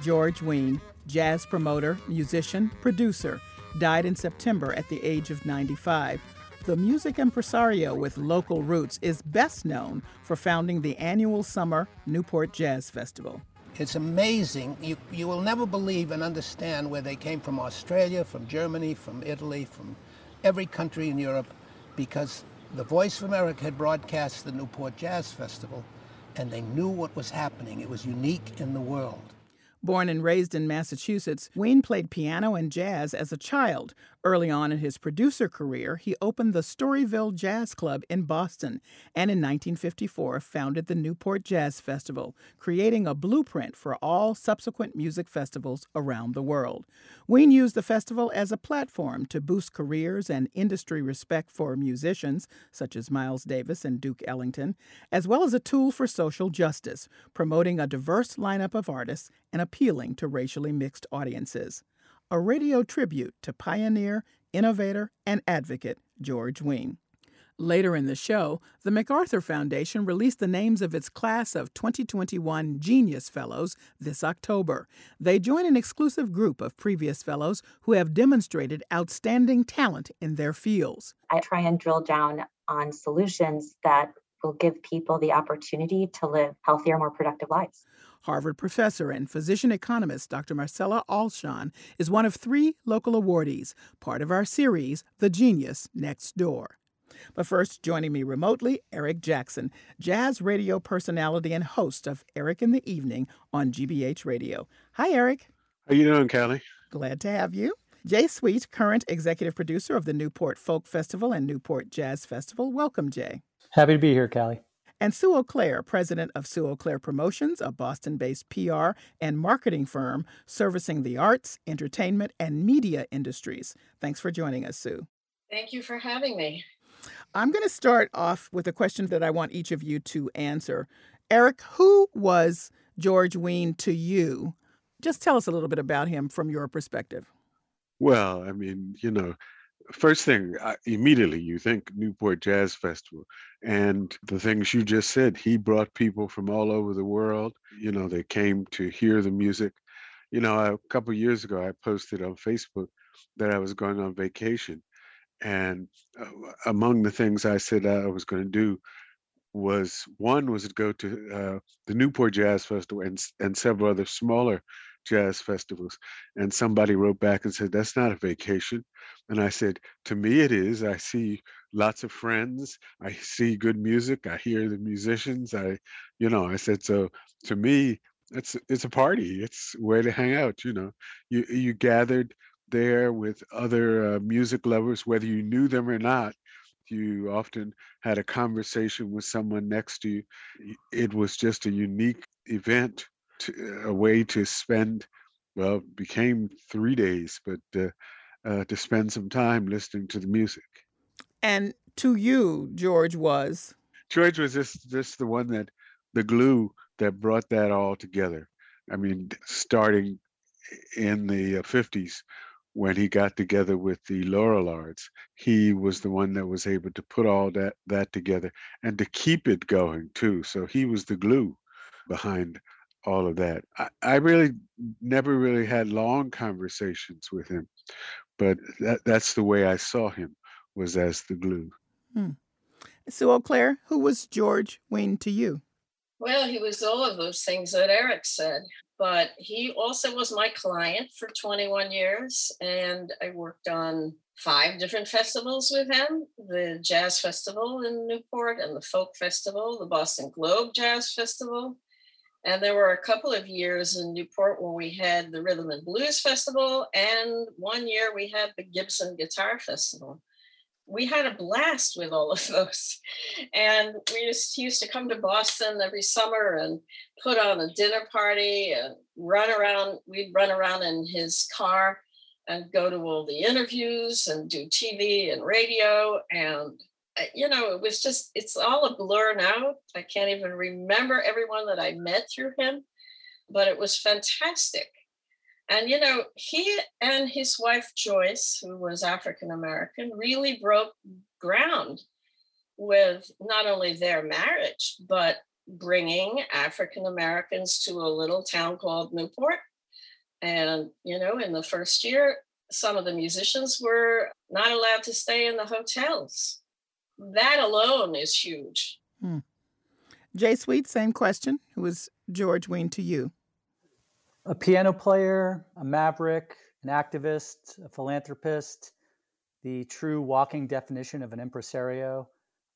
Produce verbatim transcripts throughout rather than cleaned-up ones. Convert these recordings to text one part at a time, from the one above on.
George Wein, jazz promoter, musician, producer, died in September at the age of ninety-five. The music impresario with local roots is best known for founding the annual summer Newport Jazz Festival. It's amazing. You, you will never believe and understand where they came from. Australia, from Germany, from Italy, from every country in Europe, because the Voice of America had broadcast the Newport Jazz Festival, and they knew what was happening. It was unique in the world. Born and raised in Massachusetts, Wein played piano and jazz as a child. Early on in his producer career, he opened the Storyville Jazz Club in Boston and in nineteen fifty-four founded the Newport Jazz Festival, creating a blueprint for all subsequent music festivals around the world. Wein used the festival as a platform to boost careers and industry respect for musicians such as Miles Davis and Duke Ellington, as well as a tool for social justice, promoting a diverse lineup of artists and appealing to racially mixed audiences. A radio tribute to pioneer, innovator, and advocate George Wein. Later in the show, the MacArthur Foundation released the names of its class of twenty twenty-one Genius Fellows this October. They join an exclusive group of previous fellows who have demonstrated outstanding talent in their fields. I try and drill down on solutions that will give people the opportunity to live healthier, more productive lives. Harvard professor and physician economist Doctor Marcella Alsan is one of three local awardees, part of our series, The Genius Next Door. But first, joining me remotely, Eric Jackson, jazz radio personality and host of Eric in the Evening on G B H Radio. Hi, Eric. How you doing, Callie? Glad to have you. Jay Sweet, current executive producer of the Newport Folk Festival and Newport Jazz Festival. Welcome, Jay. Happy to be here, Callie. And Sue Auclair, president of Sue Auclair Promotions, a Boston-based P R and marketing firm servicing the arts, entertainment, and media industries. Thanks for joining us, Sue. Thank you for having me. I'm going to start off with a question that I want each of you to answer. Eric, who was George Wein to you? Just tell us a little bit about him from your perspective. Well, I mean, you know, first thing, immediately you think Newport Jazz Festival and the things you just said. He brought people from all over the world. You know, they came to hear the music. You know, a couple of years ago, I posted on Facebook that I was going on vacation. And among the things I said I was going to do was, one was to go to uh, the Newport Jazz Festival and and several other smaller jazz festivals. And somebody wrote back and said, that's not a vacation. And I said, to me it is. I see lots of friends. I see good music. I hear the musicians. I, you know, I said, so to me, it's it's a party. It's a way to hang out, you know. You, you gathered there with other uh, music lovers, whether you knew them or not. You often had a conversation with someone next to you. It was just a unique event. To, a way to spend, well, became three days, but uh, uh, to spend some time listening to the music. And to you, George was? George was just, just the one that, the glue that brought that all together. I mean, starting in the fifties, when he got together with the Lorillards, he was the one that was able to put all that, that together and to keep it going, too. So he was the glue behind all of that. I, I really never really had long conversations with him, but that, that's the way I saw him, was as the glue. Hmm. Sue Auclair, who was George Wein to you? Well, he was all of those things that Eric said. But he also was my client for twenty-one years, and I worked on five different festivals with him, the Jazz Festival in Newport and the Folk Festival, the Boston Globe Jazz Festival. And there were a couple of years in Newport when we had the Rhythm and Blues Festival, and one year we had the Gibson Guitar Festival. We had a blast with all of those. And we just used to come to Boston every summer and put on a dinner party and run around. We'd run around in his car and go to all the interviews and do T V and radio. And, you know, it was just, it's all a blur now. I can't even remember everyone that I met through him, but it was fantastic. And, you know, he and his wife, Joyce, who was African-American, really broke ground with not only their marriage, but bringing African-Americans to a little town called Newport. And, you know, in the first year, some of the musicians were not allowed to stay in the hotels. That alone is huge. Hmm. Jay Sweet, same question. Who was George Wein to you? A piano player, a maverick, an activist, a philanthropist, the true walking definition of an impresario,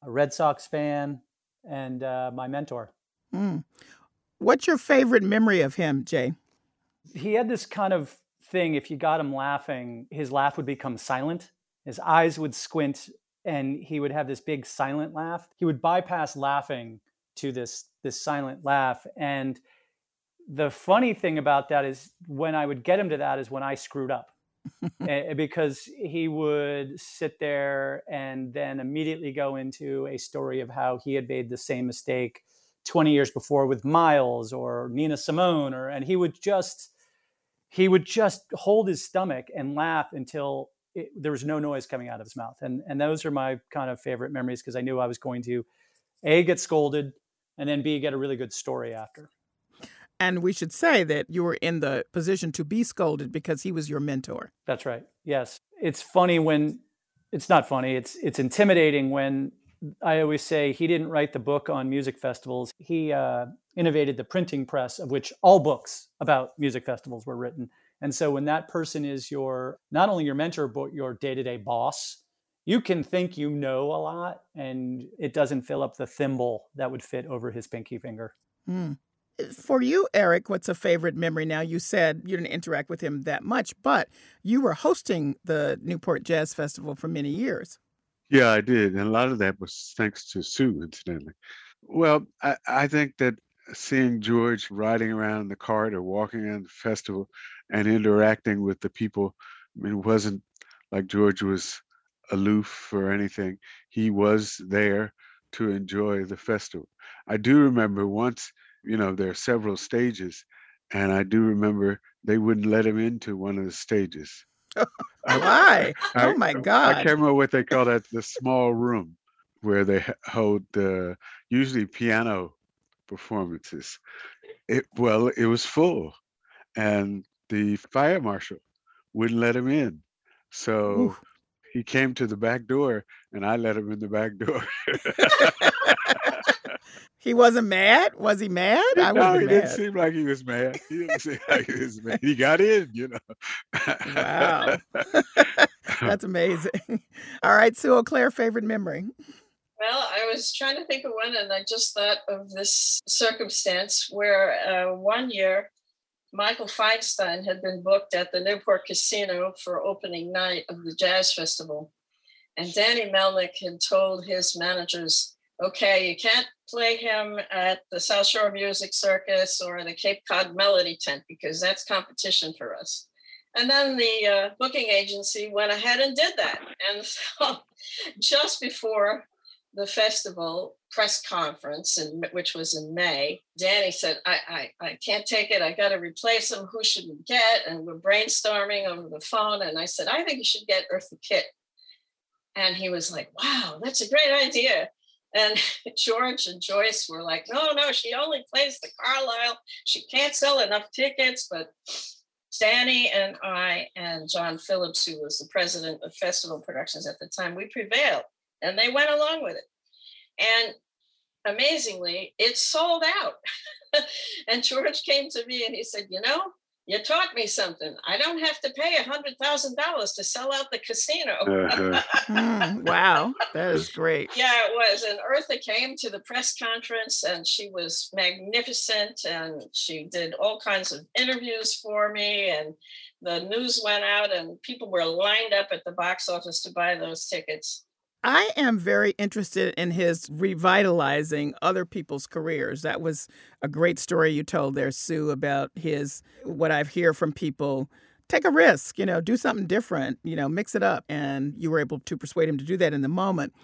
a Red Sox fan, and uh, my mentor. Mm. What's your favorite memory of him, Jay? He had this kind of thing, if you got him laughing, his laugh would become silent. His eyes would squint, and he would have this big silent laugh. He would bypass laughing to this, this silent laugh, and the funny thing about that is when I would get him to that is when I screwed up because he would sit there and then immediately go into a story of how he had made the same mistake twenty years before with Miles or Nina Simone, or, and he would just, he would just hold his stomach and laugh until it, there was no noise coming out of his mouth. And, and those are my kind of favorite memories because I knew I was going to A, get scolded, and then B, get a really good story after. And we should say that you were in the position to be scolded because he was your mentor. That's right. Yes. It's funny when, it's not funny, it's it's intimidating when I always say he didn't write the book on music festivals. He uh, innovated the printing press of which all books about music festivals were written. And so when that person is your, not only your mentor, but your day-to-day boss, you can think you know a lot and it doesn't fill up the thimble that would fit over his pinky finger. Mm. For you, Eric, what's a favorite memory? Now, you said you didn't interact with him that much, but you were hosting the Newport Jazz Festival for many years. Yeah, I did. And a lot of that was thanks to Sue, incidentally. Well, I, I think that seeing George riding around in the cart or walking around the festival and interacting with the people, I mean, it wasn't like George was aloof or anything. He was there to enjoy the festival. I do remember once, you know, there are several stages, and I do remember they wouldn't let him into one of the stages. Why? I, oh, my God. I can't remember what they call that, the small room where they hold uh, usually piano performances. It, well, it was full, and the fire marshal wouldn't let him in. So Ooh. He came to the back door, and I let him in the back door. He wasn't mad? Was he mad? I no, he mad. Didn't seem like he was mad. He didn't seem like he was mad. He got in, you know. Wow. That's amazing. All right, Sue Auclair, favorite memory? Well, I was trying to think of one, and I just thought of this circumstance where uh, one year, Michael Feinstein had been booked at the Newport Casino for opening night of the Jazz Festival. And Danny Melnick had told his managers, okay, you can't play him at the South Shore Music Circus or the Cape Cod Melody Tent because that's competition for us. And then the uh, booking agency went ahead and did that. And so just before the festival press conference, in, which was in May, Danny said, I, I, I can't take it. I got to replace him. Who should we get? And we're brainstorming over the phone. And I said, I think you should get Eartha Kitt. And he was like, wow, that's a great idea. And George and Joyce were like, no, no, she only plays the Carlisle. She can't sell enough tickets. But Danny and I and John Phillips, who was the president of Festival Productions at the time, we prevailed. And they went along with it. And amazingly, it sold out. And George came to me and he said, you know, you taught me something. I don't have to pay one hundred thousand dollars to sell out the casino. Uh-huh. mm, wow, that is great. Yeah, it was. And Eartha came to the press conference and she was magnificent. And she did all kinds of interviews for me. And the news went out and people were lined up at the box office to buy those tickets. I am very interested in his revitalizing other people's careers. That was a great story you told there, Sue, about his, what I've heard from people, take a risk, you know, do something different, you know, mix it up. And you were able to persuade him to do that in the moment.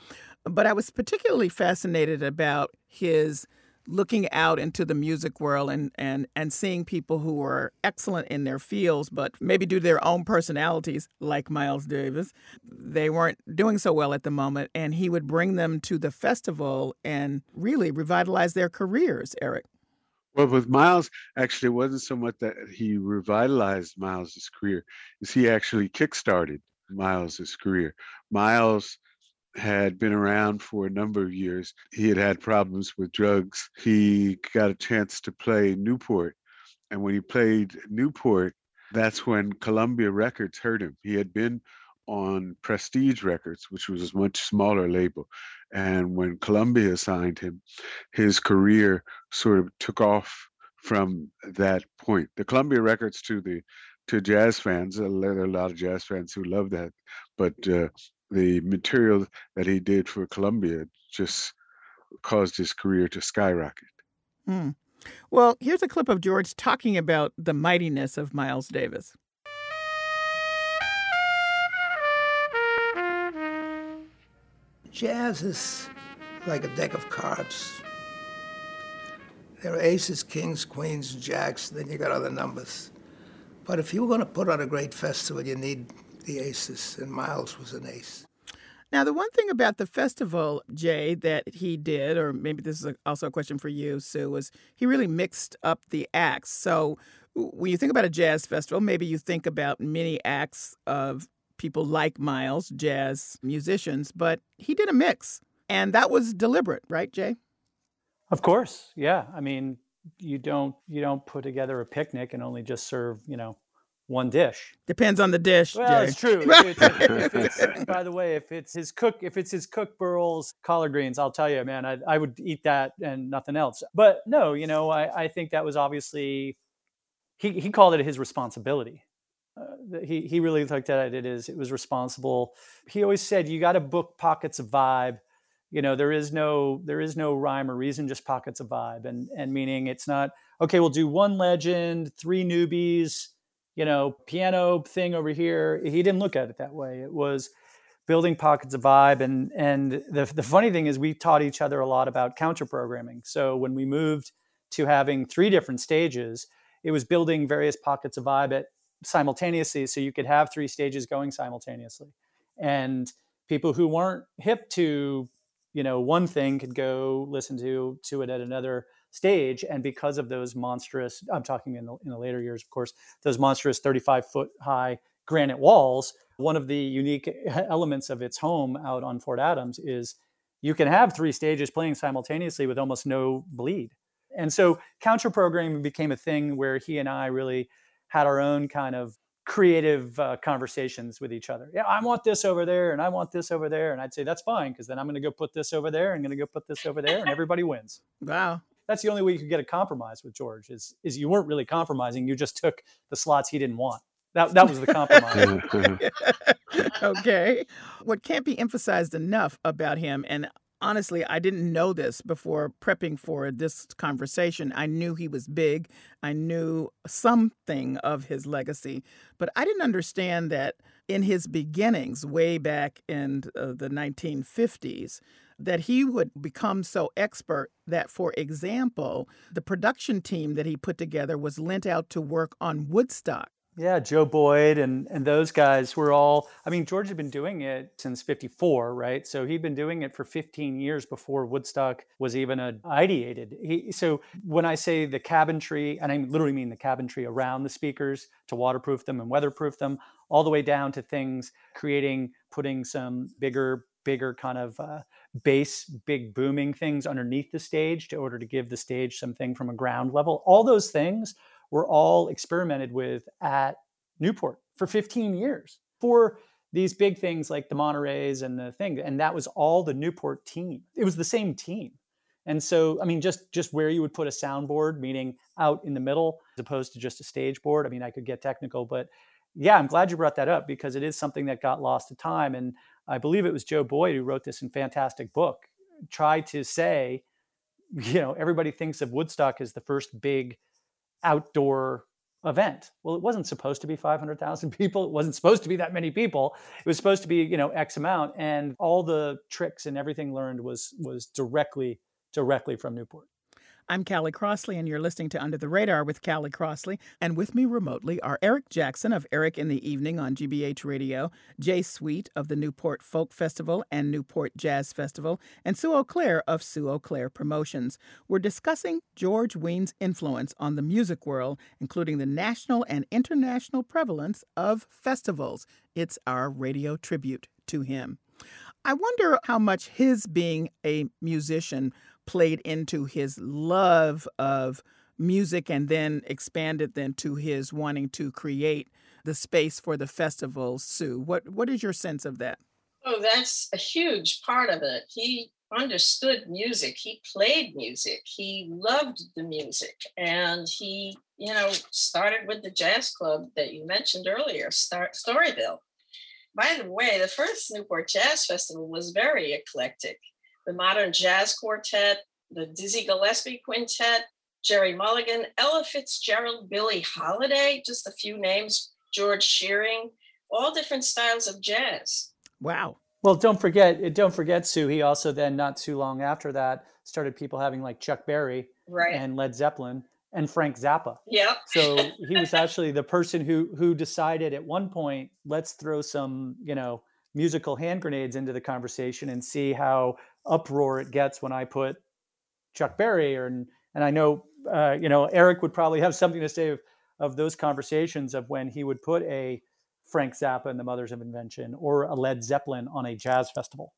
But I was particularly fascinated about his looking out into the music world and, and, and seeing people who are excellent in their fields, but maybe due to their own personalities, like Miles Davis, they weren't doing so well at the moment. And he would bring them to the festival and really revitalize their careers, Eric. Well, with Miles, actually, it wasn't so much that he revitalized Miles's career, is he actually kickstarted Miles's career. Miles had been around for a number of years. He had had problems with drugs. He got a chance to play Newport. And when he played Newport, that's when Columbia Records heard him. He had been on Prestige Records, which was a much smaller label. And when Columbia signed him, his career sort of took off from that point. The Columbia Records to the to jazz fans, there are a lot of jazz fans who love that, but uh, the material that he did for Columbia just caused his career to skyrocket. Mm. Well, here's a clip of George talking about the mightiness of Miles Davis. Jazz is like a deck of cards. There are aces, kings, queens, jacks, then you got other numbers. But if you were going to put on a great festival, you need the aces, and Miles was an ace. Now, the one thing about the festival, Jay, that he did, or maybe this is also a question for you, Sue, was he really mixed up the acts. So when you think about a jazz festival, maybe you think about many acts of people like Miles, jazz musicians, but he did a mix, and that was deliberate, right, Jay? Of course, yeah. I mean, you don't you don't put together a picnic and only just serve, you know, one dish. Depends on the dish. Well, Jay. It's true. If it's, if it's, if it's, by the way, if it's his cook, if it's his cook burls, collard greens, I'll tell you, man, I, I would eat that and nothing else. But no, you know, I, I think that was obviously, he, he called it his responsibility. Uh, he he really looked at it as it was responsible. He always said, you got to book pockets of vibe. You know, there is no there is no rhyme or reason, just pockets of vibe. And, and meaning it's not, okay, we'll do one legend, three newbies, you know, piano thing over here. He didn't look at it that way. It was building pockets of vibe. And and the the funny thing is we taught each other a lot about counter programming. So when we moved to having three different stages, it was building various pockets of vibe at simultaneously. So you could have three stages going simultaneously. And people who weren't hip to, you know, one thing could go listen to, to it at another stage. And because of those monstrous, I'm talking in the, in the later years, of course, those monstrous thirty-five foot high granite walls, one of the unique elements of its home out on Fort Adams is you can have three stages playing simultaneously with almost no bleed. And so counter programming became a thing where he and I really had our own kind of creative uh, conversations with each other. Yeah, I want this over there and I want this over there. And I'd say, that's fine, because then I'm going to go put this over there and I'm going to go put this over there and everybody wins. Wow. That's the only way you could get a compromise with George is, is you weren't really compromising. You just took the slots he didn't want. That that was the compromise. Okay. What can't be emphasized enough about him, and honestly, I didn't know this before prepping for this conversation. I knew he was big. I knew something of his legacy, but I didn't understand that in his beginnings way back in uh, the nineteen fifties, that he would become so expert that, for example, the production team that he put together was lent out to work on Woodstock. Yeah, Joe Boyd and, and those guys were all, I mean, George had been doing it since fifty-four, right? So he'd been doing it for fifteen years before Woodstock was even a, ideated. He, so when I say the cabinetry, and I literally mean the cabinetry around the speakers to waterproof them and weatherproof them, all the way down to things creating, putting some bigger bigger kind of uh, bass, big booming things underneath the stage to order to give the stage something from a ground level. All those things were all experimented with at Newport for fifteen years for these big things like the Monterey's and the thing. And that was all the Newport team. It was the same team. And so, I mean, just, just where you would put a soundboard, meaning out in the middle, as opposed to just a stage board. I mean, I could get technical, but yeah, I'm glad you brought that up because it is something that got lost to time. And I believe it was Joe Boyd who wrote this in fantastic book, tried to say, you know, everybody thinks of Woodstock as the first big outdoor event. Well, it wasn't supposed to be five hundred thousand people. It wasn't supposed to be that many people. It was supposed to be, you know, X amount. And all the tricks and everything learned was, was directly directly from Newport. I'm Callie Crossley, and you're listening to Under the Radar with Callie Crossley. And with me remotely are Eric Jackson of Eric in the Evening on G B H Radio, Jay Sweet of the Newport Folk Festival and Newport Jazz Festival, and Sue Auclair of Sue Auclair Promotions. We're discussing George Wein's influence on the music world, including the national and international prevalence of festivals. It's our radio tribute to him. I wonder how much his being a musician played into his love of music and then expanded then to his wanting to create the space for the festivals. Sue, what, what is your sense of that? Oh, that's a huge part of it. He understood music. He played music. He loved the music. And he, you know, started with the jazz club that you mentioned earlier, Star- Storyville. By the way, the first Newport Jazz Festival was very eclectic. The Modern Jazz Quartet, the Dizzy Gillespie Quintet, Jerry Mulligan, Ella Fitzgerald, Billie Holiday, just a few names, George Shearing, all different styles of jazz. Wow. Well, don't forget, don't forget, Sue, he also then, not too long after that, started people having like Chuck Berry right. and Led Zeppelin and Frank Zappa. Yeah. So he was actually the person who who decided at one point, let's throw some, you know, musical hand grenades into the conversation and see how uproar it gets when I put Chuck Berry. Or, and and I know, uh, you know, Eric would probably have something to say of, of those conversations of when he would put a Frank Zappa and the Mothers of Invention or a Led Zeppelin on a jazz festival.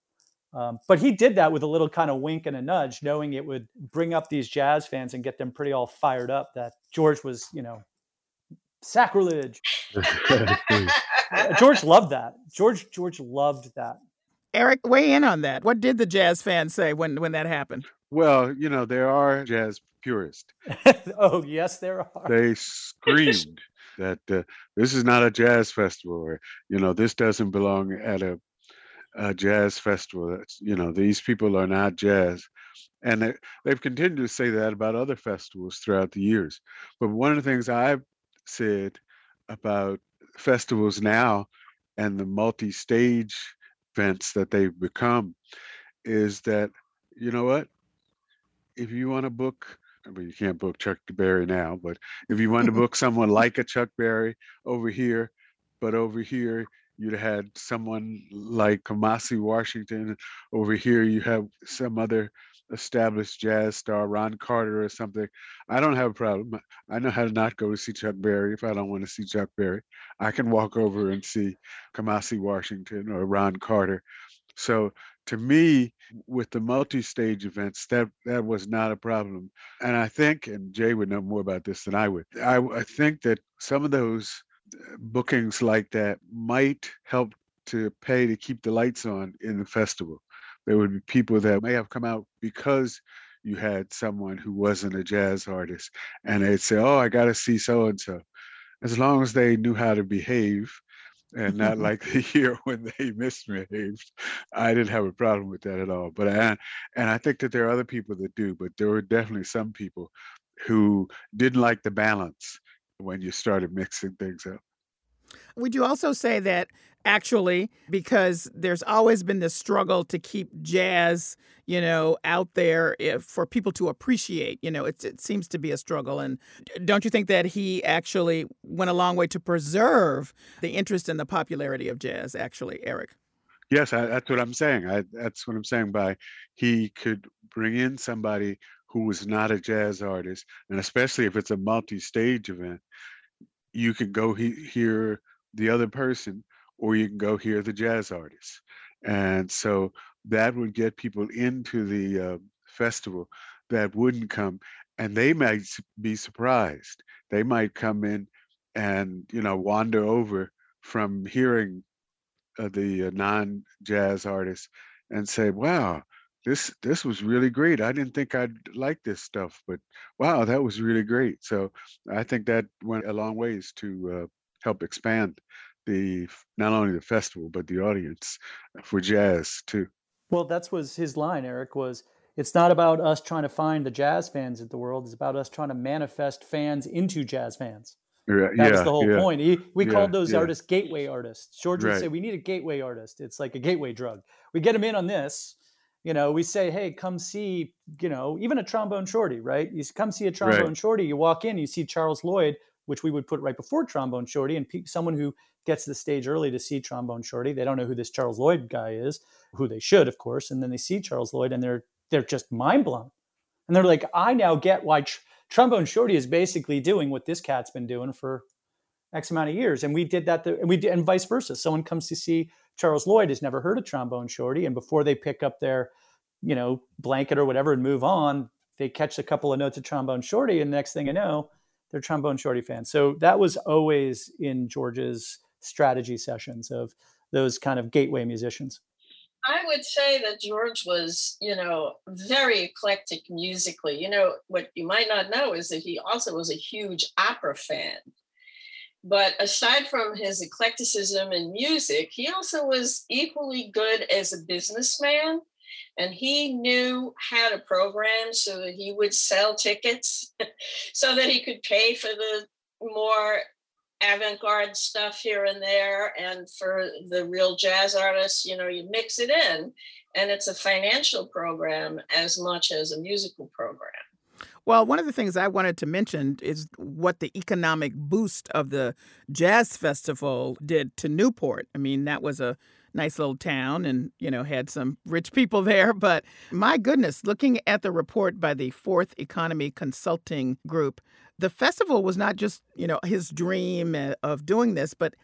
Um, but he did that with a little kind of wink and a nudge, knowing it would bring up these jazz fans and get them pretty all fired up that George was, you know, sacrilege. George loved that. George, George loved that. Eric, weigh in on that. What did the jazz fans say when, when that happened? Well, you know, there are jazz purists. Oh, yes, there are. They screamed that uh, this is not a jazz festival, or, you know, this doesn't belong at a a jazz festival. You know, these people are not jazz. And they, they've continued to say that about other festivals throughout the years. But one of the things I've said about festivals now and the multi-stage events that they've become is that, you know what, if you want to book, I mean, you can't book Chuck Berry now, but if you want to book someone like a Chuck Berry over here, but over here, you'd had someone like Kamasi Washington. Over here, you have some other established jazz star, Ron Carter or something. I don't have a problem. I know how to not go to see Chuck Berry if I don't want to see Chuck Berry. I can walk over and see Kamasi Washington or Ron Carter. So to me, with the multi-stage events, that, that was not a problem. And I think, and Jay would know more about this than I would, I, I think that some of those bookings like that might help to pay to keep the lights on in the festival. There would be people that may have come out because you had someone who wasn't a jazz artist, and they'd say, oh, I got to see so-and-so. As long as they knew how to behave and not like the year when they misbehaved, I didn't have a problem with that at all. But I, and I think that there are other people that do, but there were definitely some people who didn't like the balance when you started mixing things up. Would you also say that actually, because there's always been this struggle to keep jazz, you know, out there if, for people to appreciate, you know, it, it seems to be a struggle. And don't you think that he actually went a long way to preserve the interest and the popularity of jazz, actually, Eric? Yes, I, that's what I'm saying. I, that's what I'm saying by he could bring in somebody who was not a jazz artist, and especially if it's a multi-stage event, you can go he- hear the other person, or you can go hear the jazz artist. And so that would get people into the uh, festival that wouldn't come, and they might be surprised. They might come in and, you know, wander over from hearing uh, the uh, non-jazz artists and say, wow, this this was really great. I didn't think I'd like this stuff, but wow, that was really great. So I think that went a long ways to uh, help expand the, not only the festival, but the audience for jazz too. Well, that was his line, Eric, was, it's not about us trying to find the jazz fans in the world. It's about us trying to manifest fans into jazz fans. Right. That yeah, was the whole yeah. point. He, we yeah, called those yeah. artists gateway artists. George right. would say, we need a gateway artist. It's like a gateway drug. We get them in on this. You know, we say, hey, come see, you know, even a Trombone Shorty, right? You come see a Trombone right. Shorty. You walk in, you see Charles Lloyd, which we would put right before Trombone Shorty, and pe- someone who gets to the stage early to see Trombone Shorty. They don't know who this Charles Lloyd guy is, who they should, of course. And then they see Charles Lloyd, and they're they're just mind blown. And they're like, I now get why tr- Trombone Shorty is basically doing what this cat's been doing for X amount of years. And we did that, th- and we did, and vice versa. Someone comes to see Charles Lloyd, has never heard of Trombone Shorty, and before they pick up their, you know, blanket or whatever and move on, they catch a couple of notes of Trombone Shorty, and next thing you know, they're Trombone Shorty fans. So that was always in George's strategy sessions of those kind of gateway musicians. I would say that George was, you know, very eclectic musically. You know, what you might not know is that he also was a huge opera fan. But aside from his eclecticism in music, he also was equally good as a businessman. And he knew how to program so that he would sell tickets so that he could pay for the more avant-garde stuff here and there. And for the real jazz artists, you know, you mix it in. And it's a financial program as much as a musical program. Well, one of the things I wanted to mention is what the economic boost of the jazz festival did to Newport. I mean, that was a nice little town and, you know, had some rich people there. But my goodness, looking at the report by the Fourth Economy Consulting Group, the festival was not just, you know, his dream of doing this, but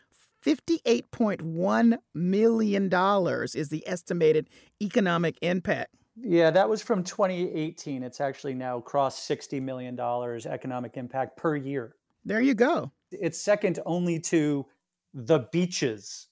fifty-eight point one million dollars is the estimated economic impact. Yeah, that was from twenty eighteen. It's actually now crossed sixty million dollars economic impact per year. There you go. It's second only to the beaches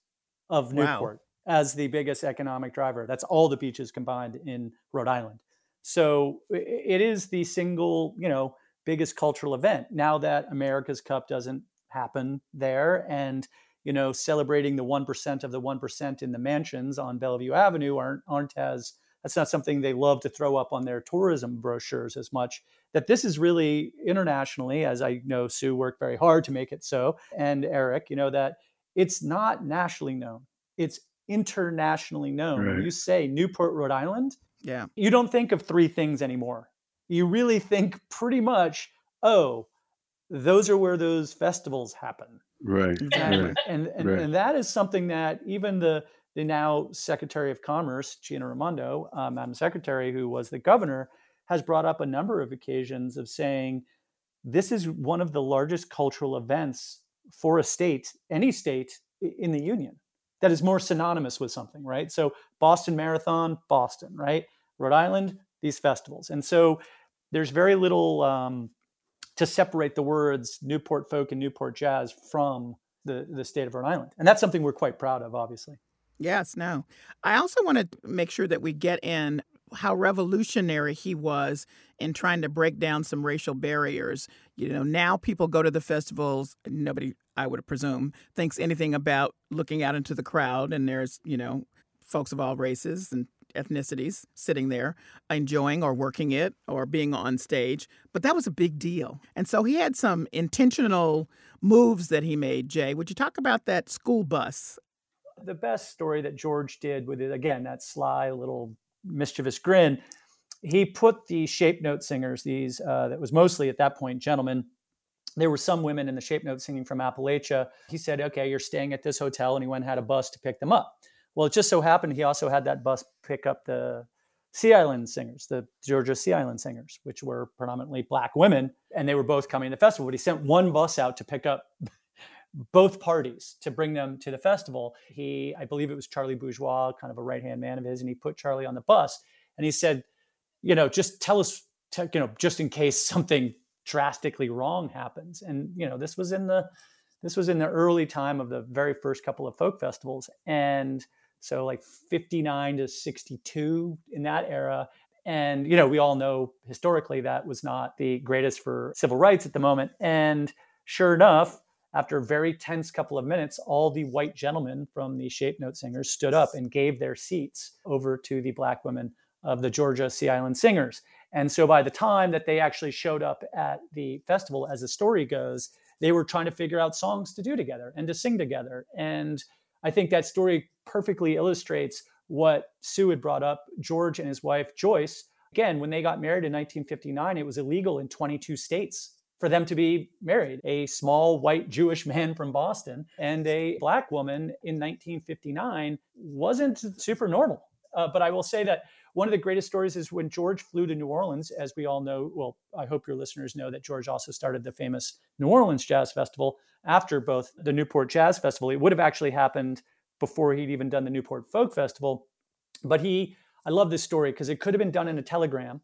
of Newport wow. as the biggest economic driver. That's all the beaches combined in Rhode Island. So it is the single, you know, biggest cultural event now that America's Cup doesn't happen there. And, you know, celebrating the one percent of the one percent in the mansions on Bellevue Avenue aren't, aren't as... That's not something they love to throw up on their tourism brochures as much. That this is really internationally, as I know Sue worked very hard to make it so, and Eric, you know, that it's not nationally known. It's internationally known. Right. When you say Newport, Rhode Island, yeah. you don't think of three things anymore. You really think pretty much, oh, those are where those festivals happen. Right. And, right. and, and, right. and that is something that even the the now Secretary of Commerce, Gina Raimondo, uh, Madam Secretary, who was the governor, has brought up a number of occasions of saying, this is one of the largest cultural events for a state, any state in the union, that is more synonymous with something, right? So Boston Marathon, Boston, right? Rhode Island, these festivals. And so there's very little um, to separate the words Newport folk and Newport jazz from the, the state of Rhode Island. And that's something we're quite proud of, obviously. Yes, no. I also want to make sure that we get in how revolutionary he was in trying to break down some racial barriers. You know, now people go to the festivals. Nobody, I would presume, thinks anything about looking out into the crowd. And there's, you know, folks of all races and ethnicities sitting there enjoying or working it or being on stage. But that was a big deal. And so he had some intentional moves that he made, Jay. Would you talk about that school bus? The best story that George did with it, again, that sly little mischievous grin, he put the Shape Note Singers, these uh, that was mostly at that point gentlemen. There were some women in the Shape Note singing from Appalachia. He said, okay, you're staying at this hotel, and he went and had a bus to pick them up. Well, it just so happened he also had that bus pick up the Sea Island Singers, the Georgia Sea Island Singers, which were predominantly Black women, and they were both coming to the festival. But he sent one bus out to pick up both parties to bring them to the festival. He, I believe it was Charlie Bourgeois, kind of a right-hand man of his, and he put Charlie on the bus and he said, you know, just tell us, to, you know, just in case something drastically wrong happens. And, you know, this was in the, this was in the early time of the very first couple of folk festivals. And so like fifty-nine to sixty-two in that era. And, you know, we all know historically that was not the greatest for civil rights at the moment. And sure enough, after a very tense couple of minutes, all the white gentlemen from the Shape Note Singers stood up and gave their seats over to the black women of the Georgia Sea Island Singers. And so by the time that they actually showed up at the festival, as the story goes, they were trying to figure out songs to do together and to sing together. And I think that story perfectly illustrates what Sue had brought up. George and his wife, Joyce, again, when they got married in nineteen fifty-nine, it was illegal in twenty-two states for them to be married. A small white Jewish man from Boston and a black woman in nineteen fifty-nine wasn't super normal. Uh, but I will say that one of the greatest stories is when George flew to New Orleans, as we all know. Well, I hope your listeners know that George also started the famous New Orleans Jazz Festival after both the Newport Jazz Festival. It would have actually happened before he'd even done the Newport Folk Festival. But he, I love this story because it could have been done in a telegram.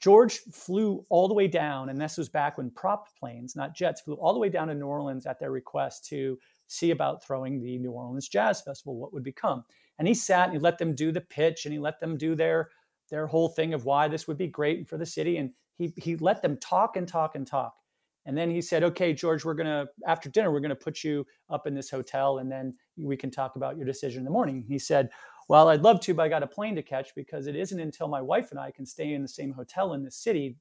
George flew all the way down, and this was back when prop planes, not jets, flew all the way down to New Orleans at their request to see about throwing the New Orleans Jazz Festival, what would become. And he sat and he let them do the pitch and he let them do their, their whole thing of why this would be great for the city. And he he let them talk and talk and talk. And then he said, okay, George, we're going to, after dinner, we're going to put you up in this hotel and then we can talk about your decision in the morning. He said, well, I'd love to, but I got a plane to catch because it isn't until my wife and I can stay in the same hotel in the city.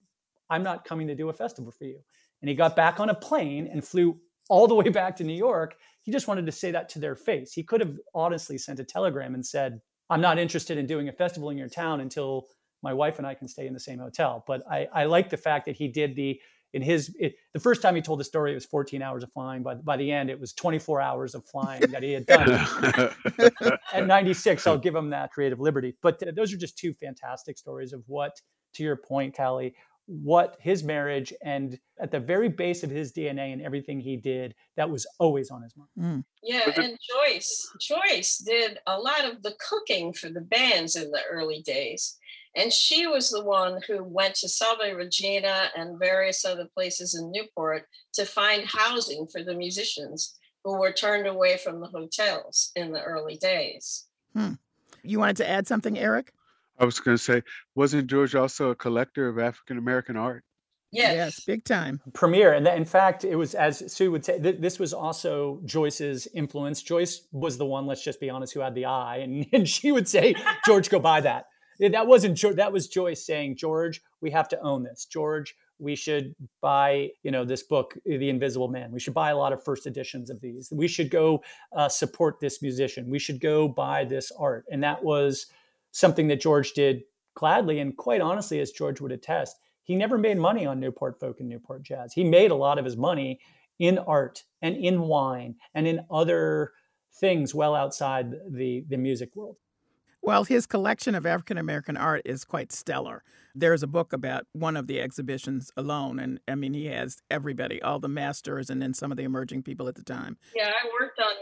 I'm not coming to do a festival for you. And he got back on a plane and flew all the way back to New York. He just wanted to say that to their face. He could have honestly sent a telegram and said, I'm not interested in doing a festival in your town until my wife and I can stay in the same hotel. But I, I like the fact that he did the, in his, it, the first time he told the story, it was fourteen hours of flying. By, by the end, it was twenty-four hours of flying that he had done. At ninety-six, I'll give him that creative liberty. But th- those are just two fantastic stories of what, to your point, Callie, what his marriage and at the very base of his D N A and everything he did, that was always on his mind. Mm. Yeah, and Joyce, Joyce did a lot of the cooking for the bands in the early days. And she was the one who went to Salve Regina and various other places in Newport to find housing for the musicians who were turned away from the hotels in the early days. Hmm. You wanted to add something, Eric? I was going to say, wasn't George also a collector of African-American art? Yes. Yes, big time. Premier. And in fact, it was, as Sue would say, th- this was also Joyce's influence. Joyce was the one, let's just be honest, who had the eye. And, and she would say, George, go buy that. That wasn't George. That was Joyce saying, George, we have to own this. George, we should buy, you know, this book, The Invisible Man. We should buy a lot of first editions of these. We should go uh, support this musician. We should go buy this art. And that was something that George did gladly. And quite honestly, as George would attest, he never made money on Newport Folk and Newport Jazz. He made a lot of his money in art and in wine and in other things well outside the, the music world. Well, his collection of African-American art is quite stellar. There's a book about one of the exhibitions alone. And I mean, he has everybody, all the masters and then some of the emerging people at the time. Yeah, I worked on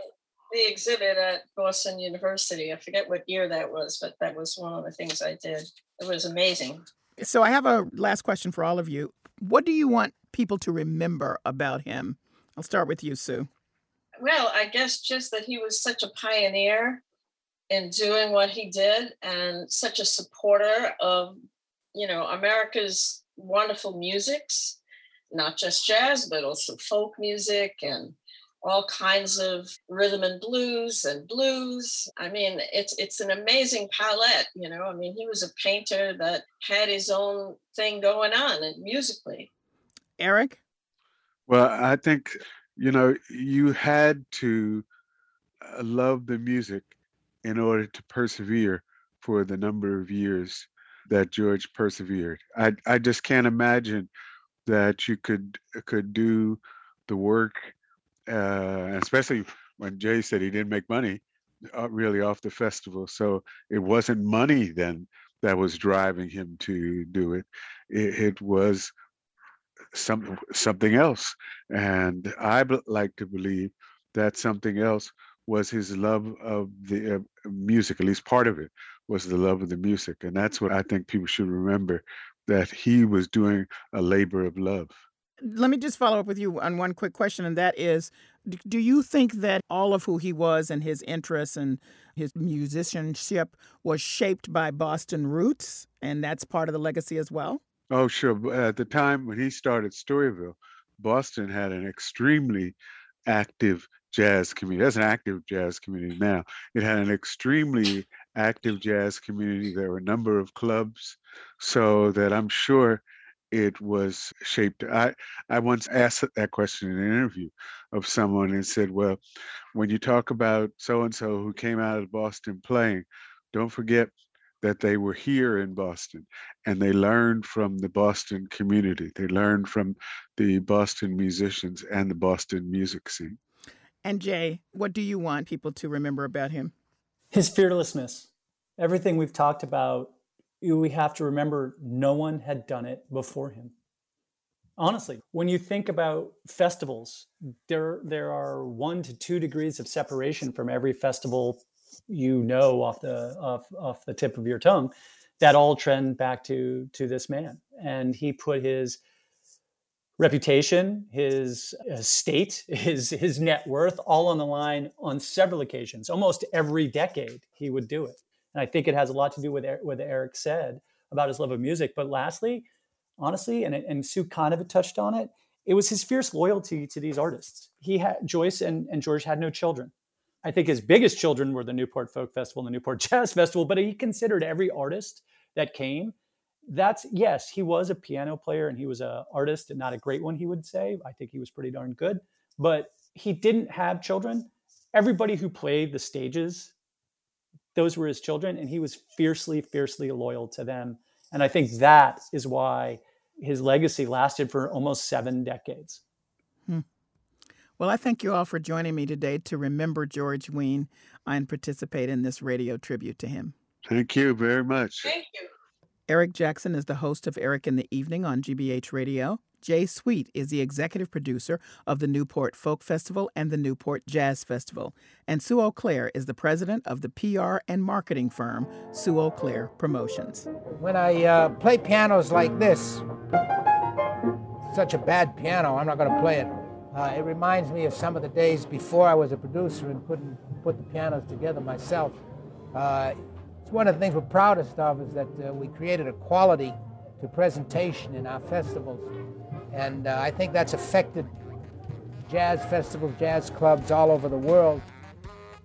the exhibit at Boston University. I forget what year that was, but that was one of the things I did. It was amazing. So I have a last question for all of you. What do you want people to remember about him? I'll start with you, Sue. Well, I guess just that he was such a pioneer in doing what he did and such a supporter of, you know, America's wonderful musics, not just jazz, but also folk music and all kinds of rhythm and blues and blues. I mean, it's it's an amazing palette, you know. I mean, he was a painter that had his own thing going on and musically. Eric? Well, I think, you know, you had to love the music in order to persevere for the number of years that George persevered. I, I just can't imagine that you could could do the work, Uh, especially when Jay said he didn't make money uh, really off the festival. So it wasn't money then that was driving him to do it. It, it was some, something else. And I b- like to believe that something else was his love of the uh, music, at least part of it was the love of the music. And that's what I think people should remember, that he was doing a labor of love. Let me just follow up with you on one quick question, and that is, do you think that all of who he was and his interests and his musicianship was shaped by Boston roots, and that's part of the legacy as well? Oh, sure. At the time when he started Storyville, Boston had an extremely active jazz community. That's an active jazz community now. It had an extremely active jazz community. There were a number of clubs, so that I'm sure it was shaped. I, I once asked that question in an interview of someone and said, well, when you talk about so-and-so who came out of Boston playing, don't forget that they were here in Boston and they learned from the Boston community. They learned from the Boston musicians and the Boston music scene. And Jay, what do you want people to remember about him? His fearlessness. Everything we've talked about, we have to remember no one had done it before him. Honestly, when you think about festivals, there there are one to two degrees of separation from every festival you know off the off, off the tip of your tongue, that all trend back to to this man. And he put his reputation, his estate, his his net worth all on the line on several occasions. Almost every decade he would do it. And I think it has a lot to do with what Eric said about his love of music. But lastly, honestly, and, and Sue kind of touched on it, it was his fierce loyalty to these artists. He had Joyce and, and George had no children. I think his biggest children were the Newport Folk Festival and the Newport Jazz Festival, but he considered every artist that came. That's, yes, he was a piano player and he was an artist, and not a great one, he would say. I think he was pretty darn good, but he didn't have children. Everybody who played the stages, those were his children, and he was fiercely, fiercely loyal to them. And I think that is why his legacy lasted for almost seven decades. Hmm. Well, I thank you all for joining me today to remember George Wein and participate in this radio tribute to him. Thank you very much. Thank you. Eric Jackson is the host of Eric in the Evening on G B H Radio. Jay Sweet is the executive producer of the Newport Folk Festival and the Newport Jazz Festival. And Sue Auclair is the president of the P R and marketing firm, Sue Auclair Promotions. When I uh, play pianos like this, such a bad piano, I'm not going to play it. Uh, it reminds me of some of the days before I was a producer and couldn't put the pianos together myself. Uh, it's one of the things we're proudest of, is that uh, we created a quality to presentation in our festivals. And uh, I think that's affected jazz festivals, jazz clubs all over the world.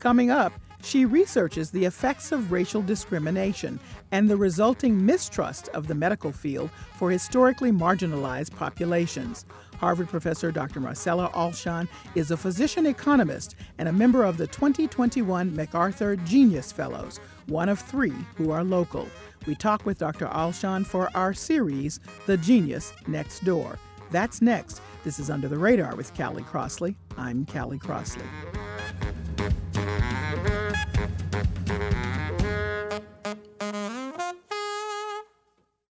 Coming up, she researches the effects of racial discrimination and the resulting mistrust of the medical field for historically marginalized populations. Harvard professor Doctor Marcella Alsan is a physician economist and a member of the twenty twenty-one MacArthur Genius Fellows, one of three who are local. We talk with Doctor Alsan for our series, The Genius Next Door. That's next. This is Under the Radar with Callie Crossley. I'm Callie Crossley.